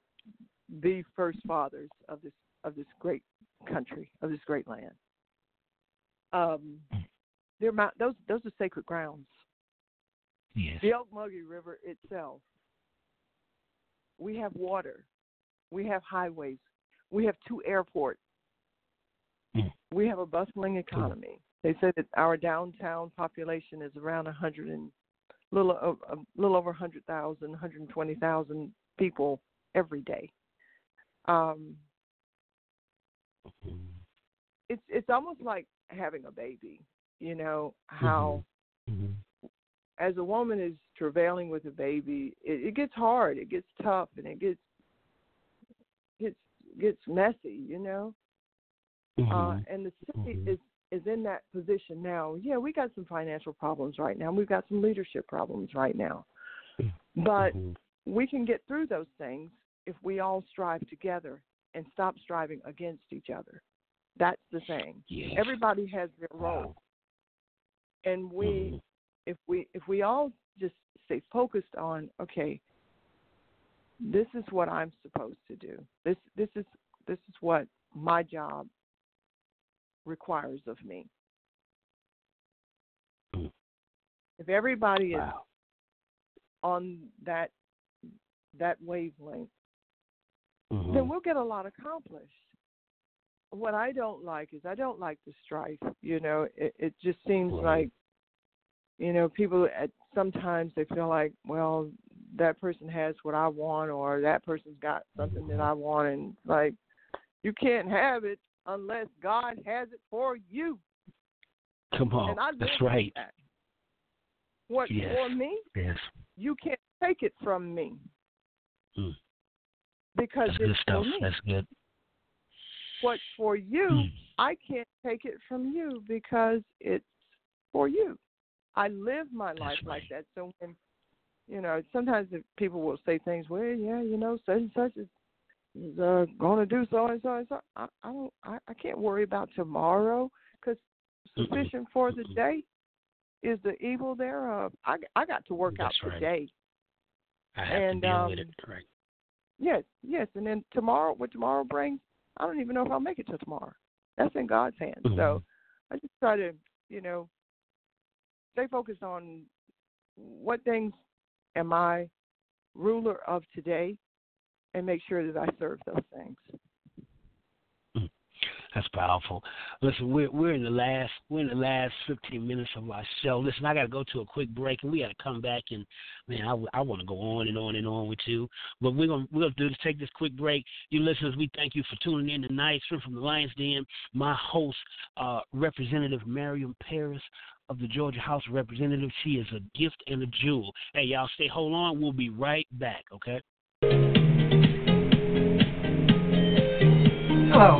the first fathers of this of this great country, of this great land. Um, they're my, those those are sacred grounds. Yes. The Ocmulgee River itself. We have water. We have highways. We have two airports. Mm. We have a bustling economy. They said that our downtown population is around one hundred and little a little over one hundred thousand, one hundred twenty thousand people every day. Um, it's it's almost like having a baby, you know, how mm-hmm. as a woman is travailing with a baby, it, it gets hard, it gets tough, and it gets gets gets messy, you know. Mm-hmm. Uh, and the city mm-hmm. is, is in that position now. Yeah, we got some financial problems right now. We've got some leadership problems right now. But mm-hmm. we can get through those things if we all strive together and stop striving against each other. That's the thing. Yes. Everybody has their role. And we, mm-hmm. if we if we all just stay focused on, okay, this is what I'm supposed to do. This this is this is what my job requires of me. Mm. If everybody wow. is on that that wavelength, mm-hmm. then we'll get a lot accomplished. What I don't like is I don't like the strife. You know, it, it just seems right. like, you know, people at sometimes they feel like, well, that person has what I want, or that person's got something mm-hmm. that I want, and like, you can't have it unless God has it for you. Come on, that's right. That. What yes. for me? Yes. You can't take it from me. Mm. Because that's it's good stuff. For me. That's good. What's for you, mm. I can't take it from you because it's for you. I live my that's life right. like that. So when, you know, sometimes people will say things, well, yeah, you know, such and such is Is uh, going to do so and so and so. I, I don't. I, I can't worry about tomorrow because sufficient mm-mm, for the mm-mm. day is the evil thereof. I, I got to work that's out right. today. I have and, to deal um, with it. Correct. Yes, yes. And then tomorrow, what tomorrow brings, I don't even know if I'll make it to tomorrow. That's in God's hands. Mm-hmm. So I just try to, you know, stay focused on what things am I ruler of today. And make sure that I serve those things. That's powerful. Listen, we're we're in the last we're in the last fifteen minutes of our show. Listen, I got to go to a quick break, and we got to come back. And man, I, I want to go on and on and on with you, but we're gonna we're gonna do this, take this quick break. You listeners, we thank you for tuning in tonight. Strength from the Lion's Den. My host, uh, Representative Miriam Paris of the Georgia House of Representatives. She is a gift and a jewel. Hey, y'all, stay hold on. We'll be right back. Okay. Hello,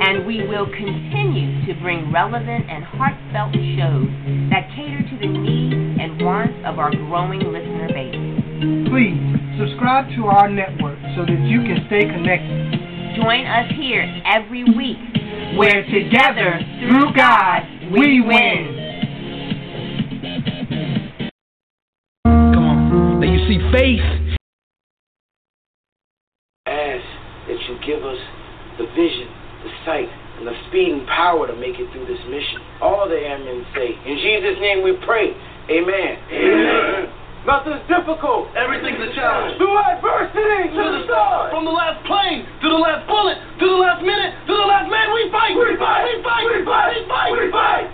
And we will continue to bring relevant and heartfelt shows that cater to the needs and wants of our growing listener base. Please subscribe to our network so that you can stay connected. Join us here every week, where together, through God, we win. Come on. Now you see faith. Ask that you give us the vision, the sight, and the speed and power to make it through this mission. All the airmen say, in Jesus' name we pray, amen. Amen. Nothing's difficult. Everything's a challenge. Through adversity, to the stars. From the last plane, to the last bullet, to the last minute, to the last man, we fight, we fight, we fight, we fight, we fight, we fight.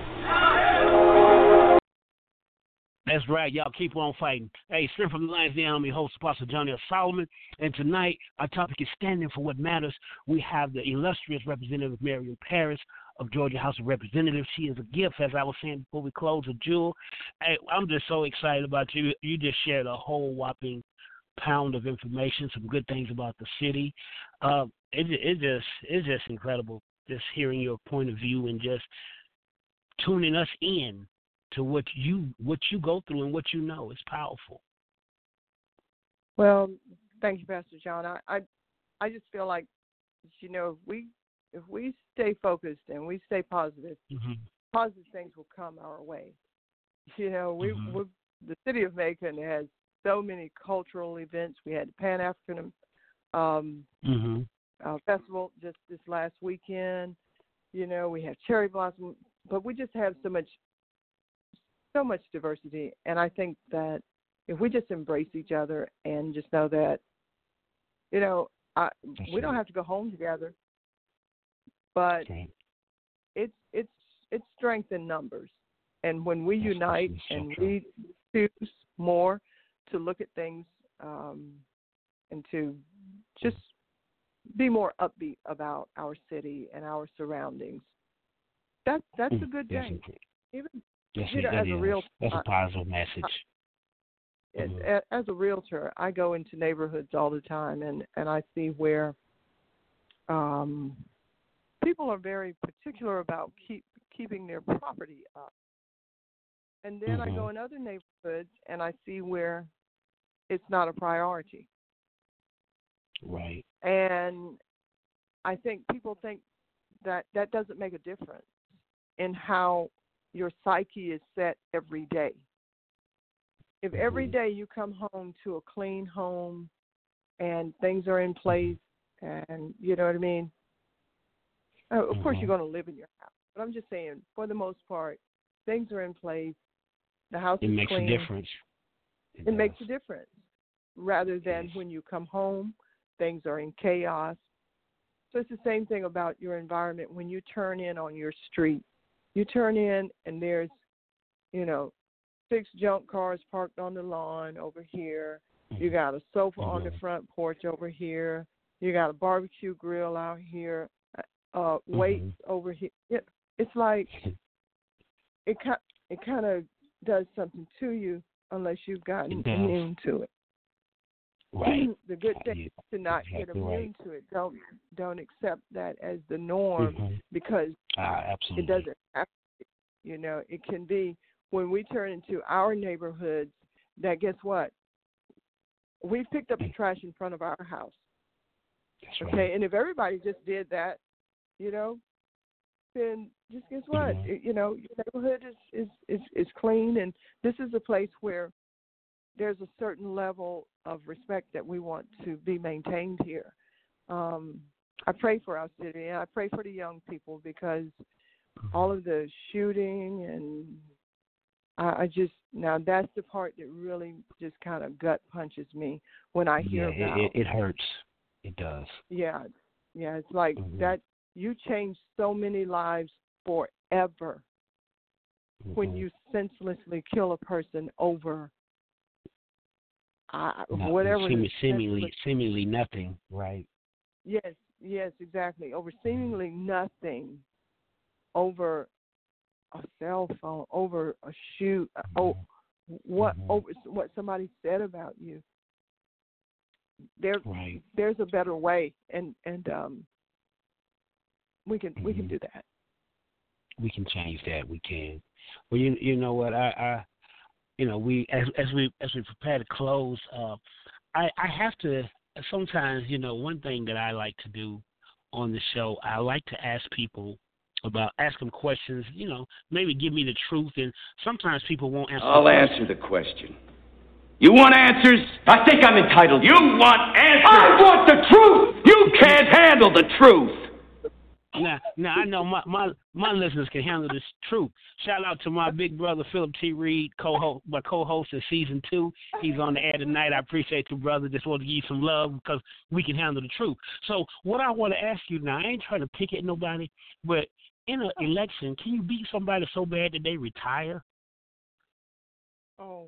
That's right, y'all. Keep on fighting. Hey, Strength from the Lion's Den. I'm your host, Apostle John L. Solomon. And tonight, our topic is Standing for What Matters. We have the illustrious Representative Miriam Paris of Georgia House of Representatives. She is a gift, as I was saying before we close, a jewel. Hey, I'm just so excited about you. You just shared a whole whopping pound of information, some good things about the city. Uh, it, it just, it's just incredible just hearing your point of view and just tuning us in to what you what you go through and what you know is powerful. Well, thank you, Pastor John. I, I I just feel like, you know, if we if we stay focused and we stay positive, mm-hmm. positive things will come our way. You know, we mm-hmm. we're, the city of Macon has so many cultural events. We had the Pan African um, mm-hmm. uh, festival just this last weekend. You know, we have cherry blossom, but we just have so much. So much diversity, and I think that if we just embrace each other and just know that, you know, I, we don't have to go home together, but okay. it's it's it's strength in numbers. And when we That's unite so and true. We choose more to look at things um, and to just be more upbeat about our city and our surroundings, that that's a good thing. Even Yes, you know, as a realtor, that's a positive message. I, mm-hmm. As a realtor, I go into neighborhoods all the time, and, and I see where um, people are very particular about keep keeping their property up. And then mm-hmm. I go in other neighborhoods, and I see where it's not a priority. Right. And I think people think that that doesn't make a difference in how your psyche is set every day. If every day you come home to a clean home and things are in place and you know what I mean, of mm-hmm. course you're going to live in your house. But I'm just saying, for the most part, things are in place. The house it is makes clean. A difference. It, it makes a difference. Rather than yes. when you come home, things are in chaos. So it's the same thing about your environment when you turn in on your street. You turn in and there's, you know, six junk cars parked on the lawn over here. You got a sofa mm-hmm. on the front porch over here. You got a barbecue grill out here, uh, weights mm-hmm. over here. It, it's like it, it kind of does something to you unless you've gotten immune to it. Right. The good thing yeah. is to not exactly get immune right. to it. Don't don't accept that as the norm mm-hmm. because ah, it doesn't happen. You know, it can be when we turn into our neighborhoods that guess what? We've picked up the trash in front of our house. That's okay, right. And if everybody just did that, you know, then just guess what? Mm-hmm. It, you know, your neighborhood is, is, is, is clean, and this is a place where there's a certain level of respect that we want to be maintained here. Um, I pray for our city, and I pray for the young people because all of the shooting and I, I just now that's the part that really just kind of gut punches me when I hear yeah, about it, it. It hurts. It does. Yeah, yeah. It's like mm-hmm. that. You change so many lives forever mm-hmm. when you senselessly kill a person over. I, nothing, whatever seemingly, seemingly, seemingly nothing, right? Yes, yes, exactly. Over seemingly nothing, over a cell phone, over a shoot, mm-hmm. oh, what mm-hmm. over what somebody said about you. There, right. there's a better way, and and um, we can mm-hmm. we can do that. We can change that. We can. Well, you you know what I. I You know, we as as we as we prepare to close, uh, I I have to sometimes. You know, one thing that I like to do on the show, I like to ask people about ask them questions. You know, maybe give me the truth, and sometimes people won't answer. I'll answer the question. You want answers? I think I'm entitled. You want answers? I want the truth. You can't handle the truth. Now, now I know my, my, my listeners can handle this truth. Shout out to my big brother, Philip T. Reed, co-host, my co-host in season two. He's on the air tonight. I appreciate you, brother. Just want to give you some love because we can handle the truth. So what I want to ask you now, I ain't trying to pick at nobody, but in an election, can you beat somebody so bad that they retire? Oh.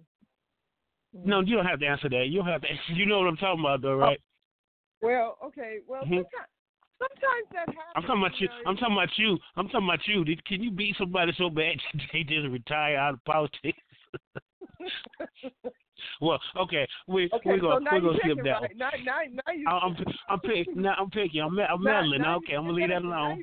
No, you don't have to answer that. You don't have to. You know what I'm talking about, though, right? Oh. Well, okay. Well, mm-hmm. sometimes. Sometimes that happens. I'm talking about you. you know, I'm talking about you. I'm talking about you. Did, can you beat somebody so bad they didn't retire out of politics? Well, okay, we okay, we're gonna so we're gonna skip that. Right. Now, now, now you. I'm I'm pick, now I'm picking. I'm I'm meddling. Okay, I'm gonna leave that alone.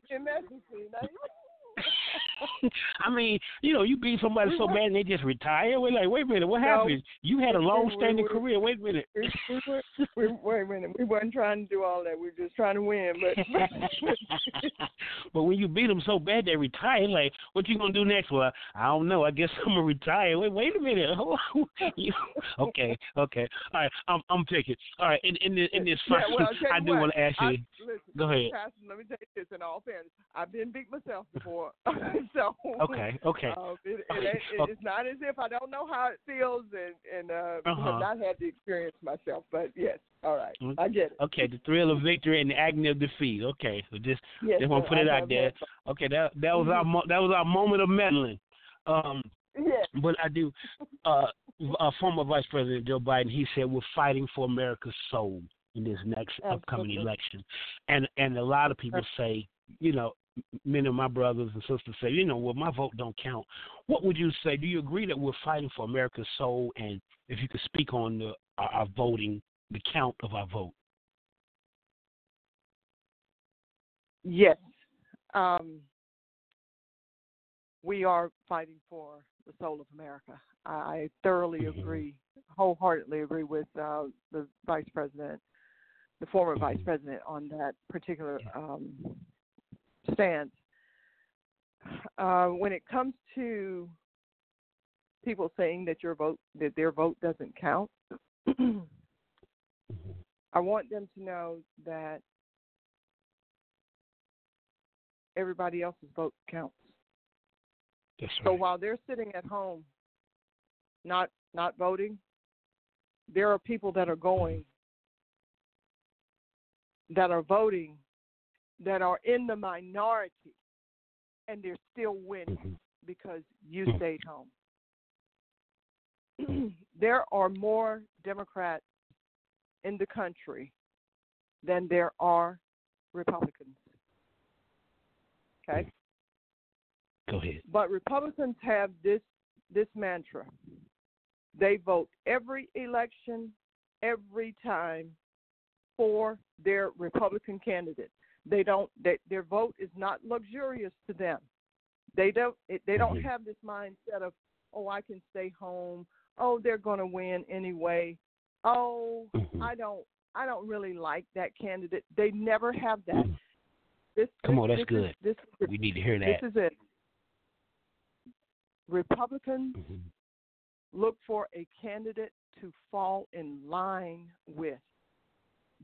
I mean, you know, you beat somebody we so were, bad and they just retire. We're like, wait a minute, what no, happened? You had a long-standing we were, career. Wait a minute. We were, we, wait a minute. We weren't trying to do all that. We were just trying to win. But but when you beat them so bad they retire, like, what you going to do next? Well, I don't know. I guess I'm going to retire. Wait, wait a minute. okay, okay. All right, I'm, I'm picking. All right, in, in this, in this yeah, well, I do want to ask you. I, listen, go ahead. Pastor, let me tell you this in all fairness. I've been big myself before. so Okay, okay. Uh, it, it, okay. It, it, it's not as if I don't know how it feels and, and uh, uh-huh. have not had the experience myself, but yes. All right, I get it. Okay, the thrill of victory and the agony of defeat. Okay, so just yes, just want to put it I out there. That. Okay, that that was mm-hmm. our that was our moment of meddling. Um, yes. But I do. Uh, uh, former Vice President Joe Biden, he said we're fighting for America's soul in this next Absolutely. upcoming election, and and a lot of people say, you know, many of my brothers and sisters say, you know, well, my vote don't count. What would you say? Do you agree that we're fighting for America's soul? And if you could speak on the, our, our voting. The count of our vote. Yes, um, we are fighting for the soul of America. I thoroughly mm-hmm. agree, wholeheartedly agree with uh, the Vice President, the former mm-hmm. Vice President, on that particular um, stance. Uh, when it comes to people saying that your vote, that their vote doesn't count. I want them to know that everybody else's vote counts. That's right. So while they're sitting at home not not voting, there are people that are going, that are voting, that are in the minority, and they're still winning mm-hmm. because you mm-hmm. stayed home. There are more Democrats in the country than there are Republicans. Okay? Go ahead. But Republicans have this this mantra. They vote every election, every time for their Republican candidate. They don't they, their vote is not luxurious to them. They don't they don't mm-hmm. have this mindset of, oh, I can stay home. Oh, they're going to win anyway. Oh, mm-hmm. I don't. I don't really like that candidate. They never have that. Mm. This, Come this, on, that's this good. Is, this is we need to hear that. This is it. Republicans mm-hmm. look for a candidate to fall in line with.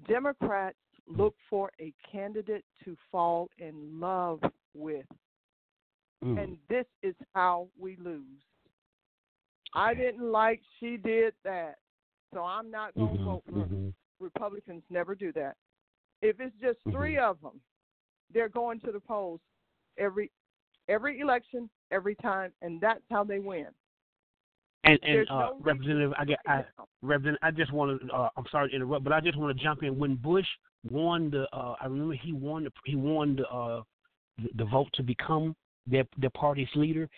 Democrats look for a candidate to fall in love with, mm. and this is how we lose. Okay. I didn't like. She did that. So I'm not going to mm-hmm, vote for mm-hmm. Republicans never do that. If it's just three mm-hmm. of them, they're going to the polls every every election, every time, and that's how they win. And, and uh, no Representative, I, get, I, Representative, I just want to, uh, I'm sorry to interrupt, but I just want to jump in. When Bush won the, uh, I remember he won the, he won the, uh, the, the vote to become their, their party's leader.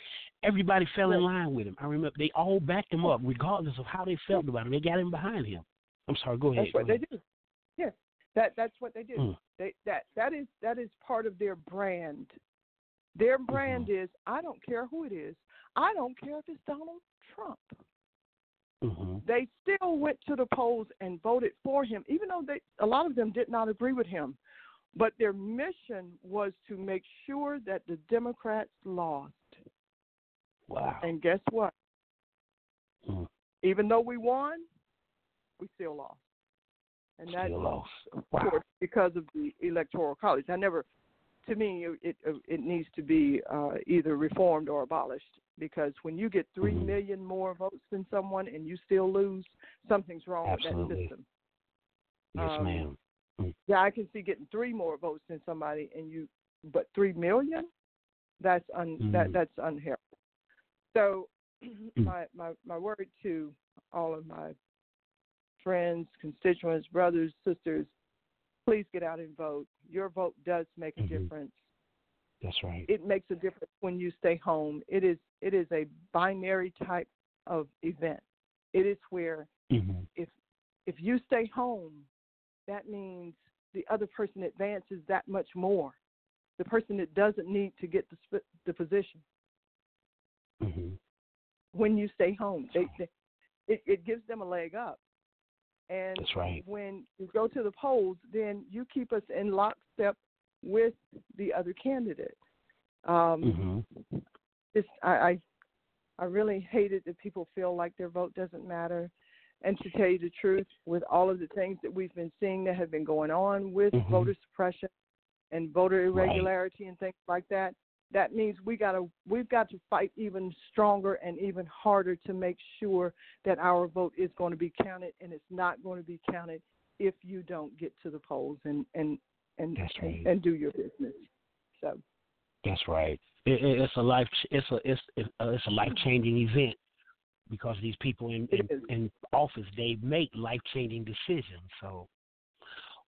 Everybody fell in line with him. I remember they all backed him up, regardless of how they felt about him. They got him behind him. I'm sorry. Go ahead. That's what go ahead. they do. Yeah, that that's what they do. Mm. They that that is that is part of their brand. Their brand mm-hmm. is I don't care who it is. I don't care if it's Donald Trump. Mm-hmm. They still went to the polls and voted for him, even though they a lot of them did not agree with him. But their mission was to make sure that the Democrats lost. Wow. And guess what? Mm. Even though we won, we still lost. And still that lost. Of wow. course, because of the Electoral College. I never, to me, it it needs to be uh, either reformed or abolished, because when you get three mm-hmm. million more votes than someone and you still lose, something's wrong Absolutely. with that system. Yes, um, ma'am. Mm. Yeah, I can see getting three more votes than somebody, and you, but three million? That's un mm. that that's unhealthy. So my, my my word to all of my friends, constituents, brothers, sisters, please get out and vote. Your vote does make a mm-hmm. difference. That's right. It makes a difference when you stay home. It is it is a binary type of event. It is where mm-hmm. if if you stay home, that means the other person advances that much more. the person that doesn't need to get the, the position. Mm-hmm. When you stay home, they, they, it, it gives them a leg up. And that's right. When you go to the polls, then you keep us in lockstep with the other candidate. Um, mm-hmm. It's, I, I I really hate it that people feel like their vote doesn't matter. And to tell you the truth, with all of the things that we've been seeing that have been going on with mm-hmm. voter suppression and voter irregularity right. and things like that, that means we gotta, we've got to fight even stronger and even harder to make sure that our vote is going to be counted, and it's not going to be counted if you don't get to the polls and, and, and, right. and, and do your business. So that's right. It, it, it's a life. It's a it's it's a life changing event, because these people in, in, in office, they make life changing decisions. So,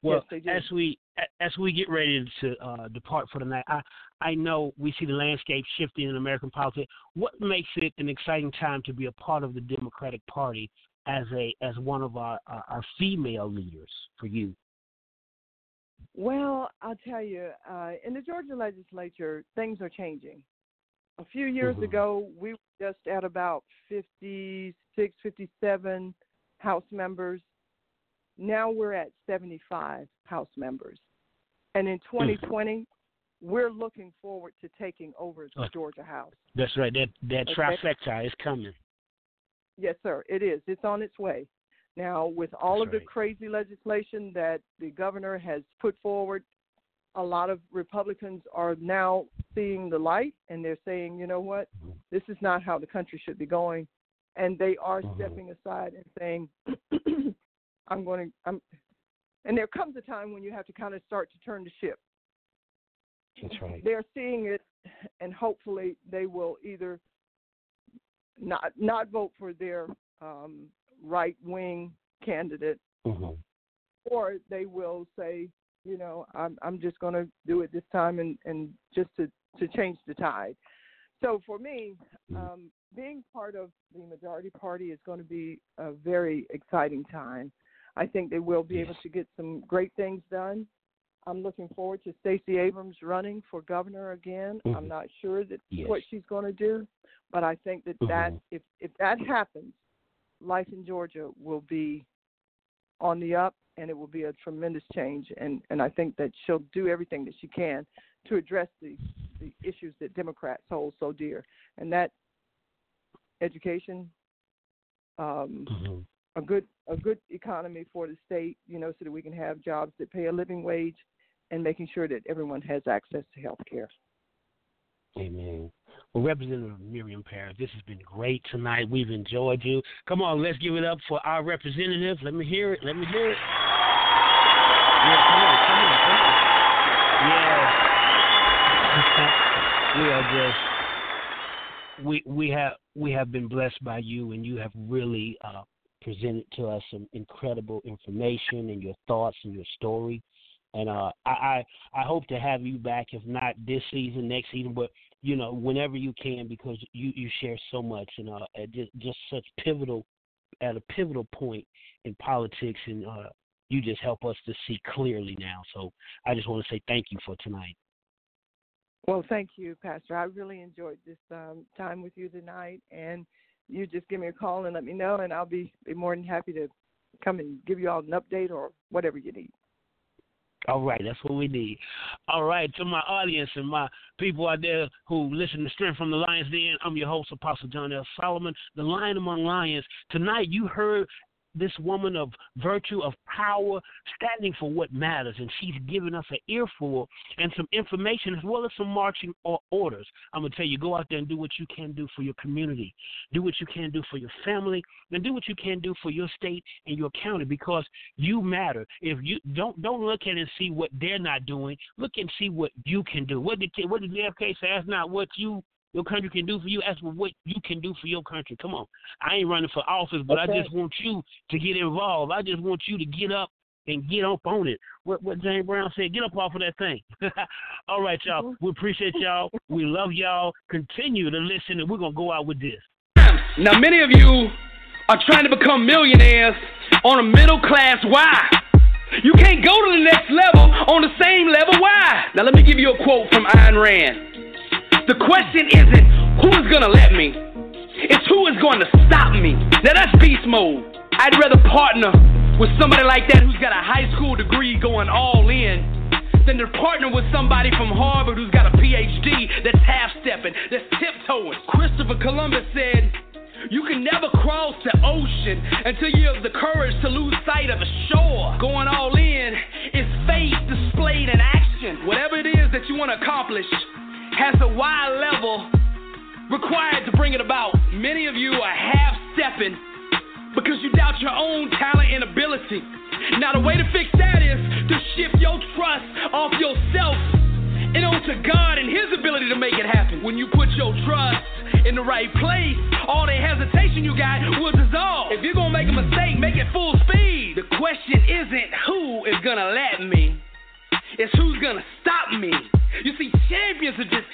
well, yes, as we as we get ready to uh, depart for the night, I I know we see the landscape shifting in American politics. What makes it an exciting time to be a part of the Democratic Party as a as one of our our, our female leaders for you? Well, I'll tell you, uh, in the Georgia legislature, things are changing. A few years mm-hmm. ago, we were just at about fifty-six, fifty-seven House members. Now we're at seventy-five House members. And in twenty twenty, mm-hmm. we're looking forward to taking over the oh, Georgia House. That's right. That, that okay. trifecta is coming. Yes, sir. It is. It's on its way. Now, with all That's of the right. crazy legislation that the governor has put forward, a lot of Republicans are now seeing the light, and they're saying, you know what, this is not how the country should be going. And they are mm-hmm. stepping aside and saying, I'm going to, I'm, and there comes a time when you have to kind of start to turn the ship. That's right. They're seeing it, and hopefully they will either not, not vote for their um, right-wing candidate, mm-hmm. or they will say, you know, I'm I'm just going to do it this time and, and just to, to change the tide. So for me, um, being part of the majority party is going to be a very exciting time. I think they will be able to get some great things done. I'm looking forward to Stacey Abrams running for governor again. Mm-hmm. I'm not sure that yes. what she's going to do, but I think that, mm-hmm. that if, if that happens, life in Georgia will be on the up, and it will be a tremendous change. And, and I think that she'll do everything that she can to address the, the issues that Democrats hold so dear. And that education, um, mm-hmm. a good a good economy for the state, you know, so that we can have jobs that pay a living wage, and making sure that everyone has access to health care. Amen. Well, Representative Miriam Paris, this has been great tonight. We've enjoyed you. Come on, let's give it up for our representative. Let me hear it. Let me hear it. Yeah, come on, come on, come on. Yeah. We are just we we have we have been blessed by you, and you have really uh, presented to us some incredible information and your thoughts and your story. And uh, I, I I hope to have you back, if not this season, next season, but, you know, whenever you can, because you, you share so much, and uh, at just, just such pivotal, at a pivotal point in politics, and uh, you just help us to see clearly now. So I just want to say thank you for tonight. Well, thank you, Pastor. I really enjoyed this um, time with you tonight, and you just give me a call and let me know, and I'll be, be more than happy to come and give you all an update or whatever you need. All right, that's what we need. All right, to my audience and my people out there who listen to Strength from the Lion's Den, I'm your host, Apostle John L. Solomon, the Lion Among Lions. Tonight you heard this woman of virtue, of power, standing for what matters, and she's given us an earful and some information as well as some marching orders. I'm going to tell you, go out there and do what you can do for your community, do what you can do for your family, and do what you can do for your state and your county, because you matter. If you don't don't look at it and see what they're not doing, look and see what you can do. What did, what did J F K say? That's not what you your country can do for you. Ask for what you can do for your country. Come on. I ain't running for office, but okay. I just want you to get involved. I just want you to get up and get up on it. What, what James Brown said, get up off of that thing. All right, y'all. We appreciate y'all. We love y'all. Continue to listen, and we're going to go out with this. Now, many of you are trying to become millionaires on a middle-class why. You can't go to the next level on the same level. Why? Now let me give you a quote from Ayn Rand. The question isn't who is going to let me. It's who is going to stop me. Now that's beast mode. I'd rather partner with somebody like that who's got a high school degree going all in than to partner with somebody from Harvard who's got a P H D that's half-stepping, that's tiptoeing. Christopher Columbus said, you can never cross the ocean until you have the courage to lose sight of the shore. Going all in is faith displayed in action. Whatever it is that you want to accomplish has a wide level required to bring it about. Many of you are half-stepping because you doubt your own talent and ability. Now, the way to fix that is to shift your trust off yourself and onto God and His ability to make it happen. When you put your trust in the right place, all the hesitation you got will dissolve. If you're going to make a mistake, make it full speed. The question isn't who is going to let me, it's who's going to stop me. You see, champions are just